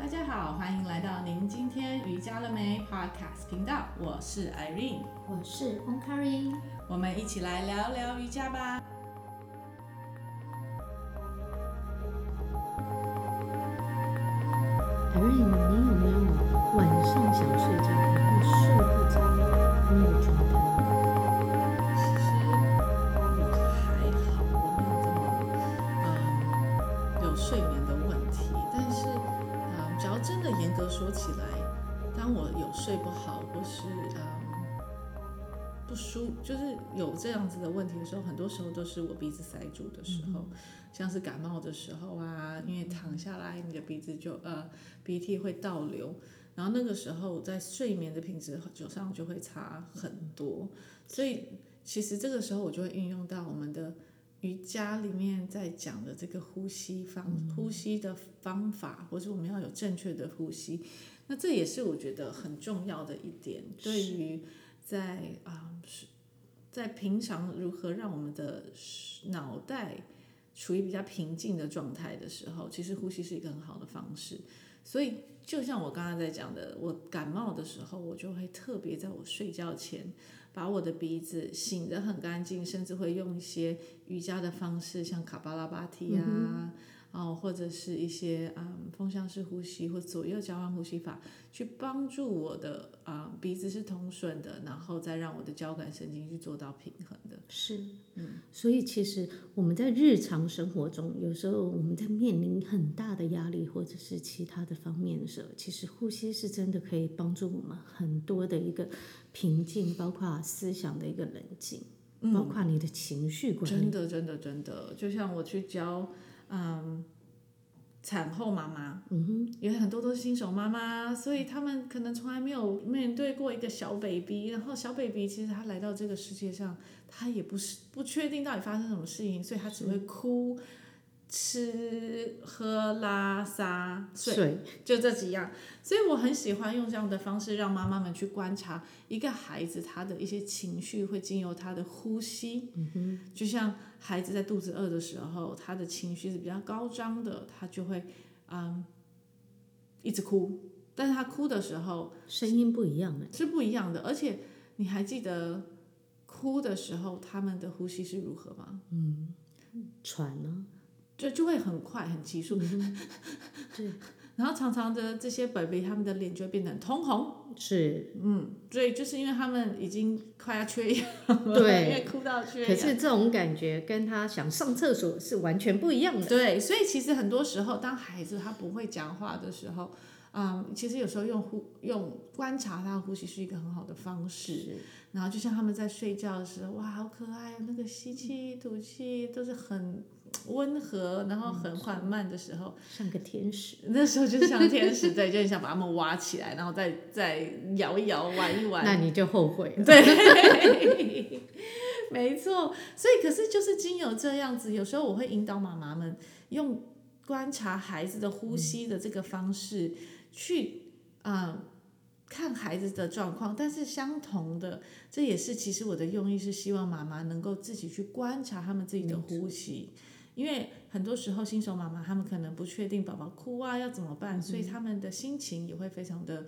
大家好，欢迎来到您今天瑜伽了没 Podcast 频道，我是 Irene， 我是 OmKari， 我们一起来聊聊瑜伽吧。Irene， 你有没有晚上想睡觉然后睡不着的那个状态？睡眠的问题，但是只要真的严格说起来，当我有睡不好或是不舒，就是有这样子的问题的时候，很多时候都是我鼻子塞住的时候，像是感冒的时候啊，因为躺下来你的鼻子就鼻涕会倒流，然后那个时候在睡眠的品质上就会差很多，所以其实这个时候我就会运用到我们的瑜伽里面在讲的这个呼吸的方法，或是我们要有正确的呼吸，那这也是我觉得很重要的一点，对于在平常如何让我们的脑袋处于比较平静的状态的时候，其实呼吸是一个很好的方式。所以就像我刚刚在讲的，我感冒的时候，我就会特别在我睡觉前把我的鼻子醒得很干净，甚至会用一些瑜伽的方式，像卡巴拉巴提啊，或者是一些风箱式呼吸或左右交换呼吸法，去帮助我的鼻子是通顺的，然后再让我的交感神经去做到平衡的。是，所以其实我们在日常生活中，有时候我们在面临很大的压力或者是其他的方面的时候，其实呼吸是真的可以帮助我们很多的一个平静，包括思想的一个冷静，包括你的情绪管理。真的，就像我去教产后妈妈，有很多都是新手妈妈，所以他们可能从来没有面对过一个小 baby， 然后小 baby 其实他来到这个世界上，他也不确定到底发生什么事情，所以他只会哭、吃、喝、拉、撒、睡，就这几样。所以我很喜欢用这样的方式让妈妈们去观察一个孩子他的一些情绪会经由他的呼吸，就像孩子在肚子饿的时候，他的情绪是比较高涨的，他就会一直哭，但是他哭的时候声音不一样的，是不一样的。而且你还记得哭的时候他们的呼吸是如何吗？喘呢就会很快很急速，对，然后常常的这些 baby 他们的脸就会变得很通红，是，所以就是因为他们已经快要缺氧了，对，因为哭到缺氧。可是这种感觉跟他想上厕所是完全不一样的，对，所以其实很多时候当孩子他不会讲话的时候，其实有时候用观察他的呼吸是一个很好的方式。然后就像他们在睡觉的时候，哇，好可爱，那个吸气吐气都是很温和，然后很缓慢的时候，像个天使，那时候就像天使，对，就很想把他们挖起来，然后再摇一摇玩一玩，那你就后悔了，对，没错。所以可是就是经由这样子，有时候我会引导妈妈们用观察孩子的呼吸的这个方式，去看孩子的状况，但是相同的，这也是其实我的用意是希望妈妈能够自己去观察他们自己的呼吸，因为很多时候新手妈妈他们可能不确定宝宝哭啊要怎么办，所以他们的心情也会非常的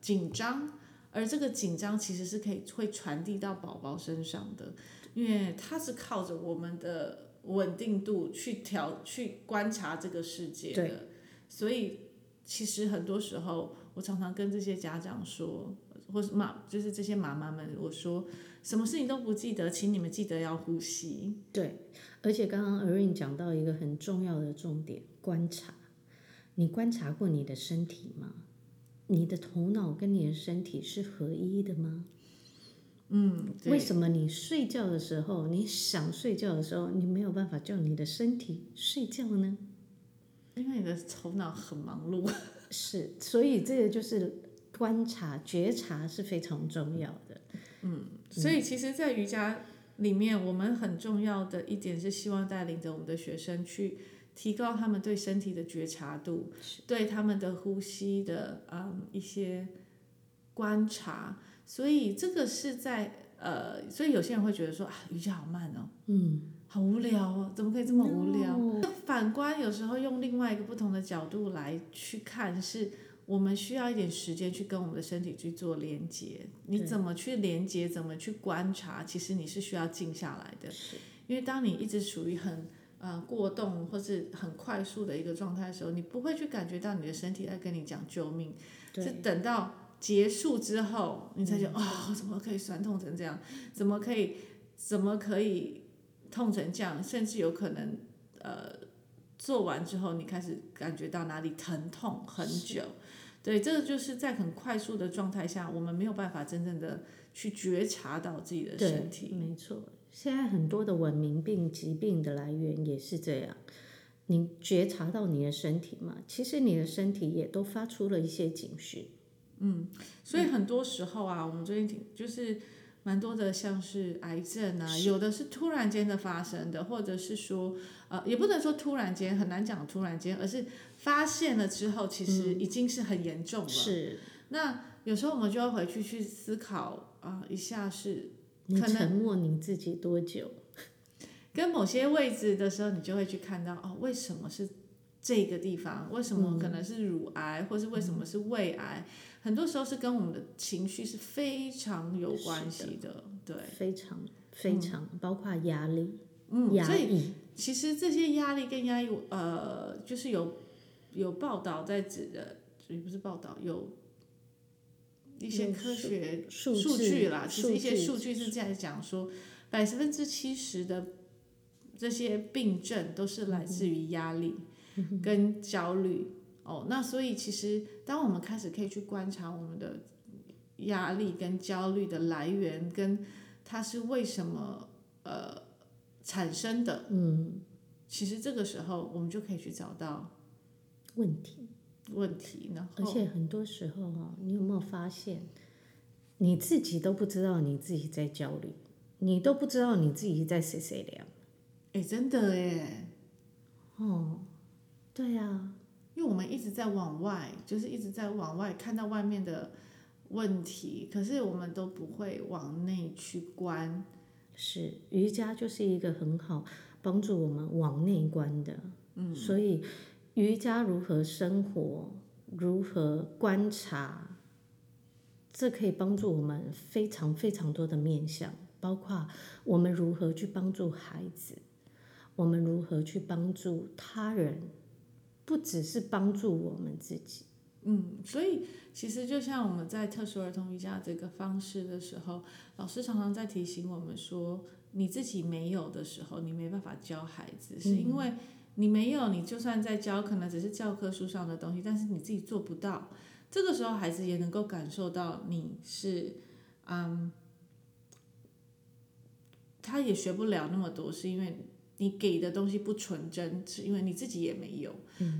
紧张，而这个紧张其实是会传递到宝宝身上的，因为他是靠着我们的稳定度去观察这个世界的。所以其实很多时候我常常跟这些家长说，或是就是这些妈妈们，我说什么事情都不记得，请你们记得要呼吸。对，而且刚刚 Irene 讲到一个很重要的重点，观察。你观察过你的身体吗？你的头脑跟你的身体是合一的吗？为什么你睡觉的时候，你想睡觉的时候，你没有办法叫你的身体睡觉呢？因为你的头脑很忙碌。是，所以这个就是观察、觉察是非常重要的。所以其实在瑜伽里面，我们很重要的一点是希望带领着我们的学生去提高他们对身体的觉察度，对他们的呼吸的一些观察。所以这个是在所以有些人会觉得说，瑜伽好慢哦，好无聊哦，怎么可以这么无聊、反观有时候用另外一个不同的角度来去看，是我们需要一点时间去跟我们的身体去做连接，你怎么去连接，怎么去观察，其实你是需要静下来的。因为当你一直处于很过动或是很快速的一个状态的时候，你不会去感觉到你的身体在跟你讲救命，是等到结束之后你才觉得、怎么可以酸痛成这样，怎么可以痛成这样，甚至有可能做完之后你开始感觉到哪里疼痛很久。对，这个就是在很快速的状态下，我们没有办法真正的去觉察到自己的身体。对，没错，现在很多的文明病疾病的来源也是这样，你觉察到你的身体嘛，其实你的身体也都发出了一些警讯。所以很多时候啊、我们最近就是蛮多的，像是癌症啊，有的是突然间的发生的，或者是说也不能说突然间，很难讲突然间，而是发现了之后其实已经是很严重了。是，那有时候我们就要回去思考一下，是你沉默你自己多久，跟某些位置的时候你就会去看到为什么是这个地方，为什么可能是乳癌、或是为什么是胃癌，很多时候是跟我们的情绪是非常有关系 的。对，非常非常、包括压力、压抑。所以其实这些压力跟压抑就是有报道在指的，也不是报道，有一些科学数据啦，其实一些数据是这样讲说，70%的这些病症都是来自于压力跟焦虑。那所以其实当我们开始可以去观察我们的压力跟焦虑的来源，跟它是为什么产生的，其实这个时候我们就可以去找到问题，然后而且很多时候你有没有发现你自己都不知道你自己在焦虑，你都不知道你自己在谁聊。真的耶。对啊，因为我们一直在往外，就是一直在往外看到外面的问题，可是我们都不会往内去观。是，瑜伽就是一个很好帮助我们往内观的。所以瑜伽如何生活，如何观察，这可以帮助我们非常非常多的面向，包括我们如何去帮助孩子，我们如何去帮助他人，不只是帮助我们自己。所以其实就像我们在特殊儿童瑜伽这个方式的时候，老师常常在提醒我们说，你自己没有的时候，你没办法教孩子，是因为你没有，你就算在教，可能只是教科书上的东西，但是你自己做不到。这个时候，孩子也能够感受到你是，他也学不了那么多，是因为你给的东西不纯真，是因为你自己也没有。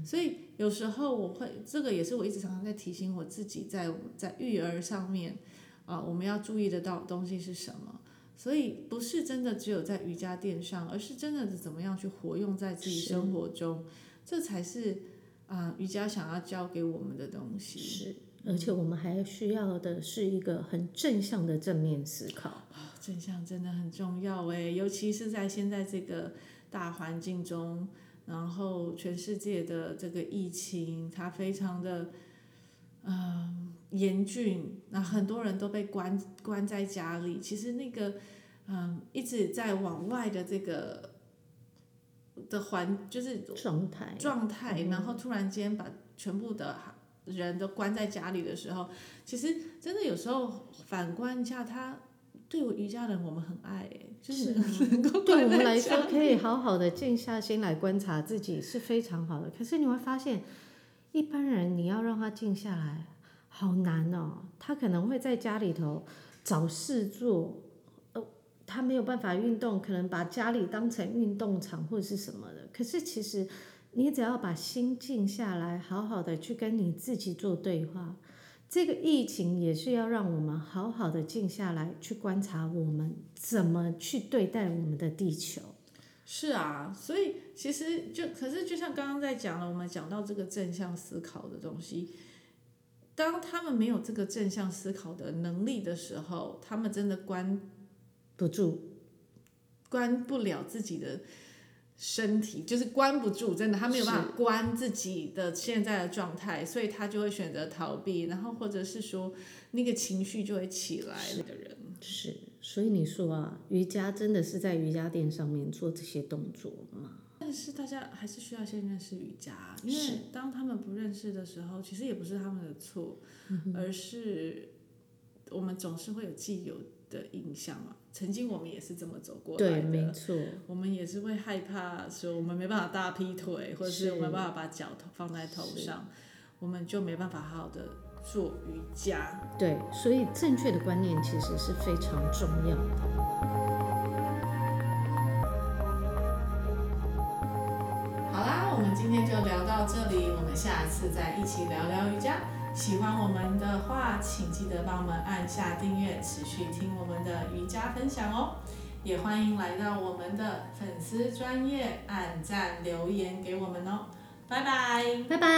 所以有时候我会，这个也是我一直常常在提醒我自己，在育儿上面我们要注意得到的东西是什么。所以不是真的只有在瑜伽垫上，而是真的怎么样去活用在自己生活中，这才是瑜伽想要教给我们的东西。是，而且我们还需要的是一个很正向的正面思考。正向真的很重要耶，尤其是在现在这个大环境中，然后全世界的这个疫情它非常的严峻，那很多人都被关在家里。其实那个一直在往外的这个的就是状态，然后突然间把全部的人都关在家里的时候，其实真的有时候反观一下，他对我瑜伽人我们很爱耶，就是能够对我们来说可以好好的静下心来观察自己是非常好的。可是你会发现一般人你要让他静下来好难哦，他可能会在家里头找事做，他没有办法运动，可能把家里当成运动场或者是什么的。可是其实你只要把心静下来，好好的去跟你自己做对话。这个疫情也是要让我们好好的静下来，去观察我们怎么去对待我们的地球。是啊，所以其实可是就像刚刚在讲了，我们讲到这个正向思考的东西，当他们没有这个正向思考的能力的时候，他们真的关不住，关不了自己的身体，就是关不住，真的他没有办法关自己的现在的状态，所以他就会选择逃避，然后或者是说那个情绪就会起来的人。是，所以你说啊，瑜伽真的是在瑜伽垫上面做这些动作吗？但是大家还是需要先认识瑜伽，因为当他们不认识的时候，其实也不是他们的错，而是我们总是会有既有的印象嘛。曾经我们也是这么走过来的，对，没错。我们也是会害怕说我们没办法大劈腿，或者是我们没办法把脚放在头上，我们就没办法好好的做瑜伽。对，所以正确的观念其实是非常重要的。今天就聊到这里，我们下次再一起聊聊瑜伽。喜欢我们的话，请记得帮我们按下订阅，持续听我们的瑜伽分享哦。也欢迎来到我们的粉丝专页按赞留言给我们哦。拜拜，拜拜。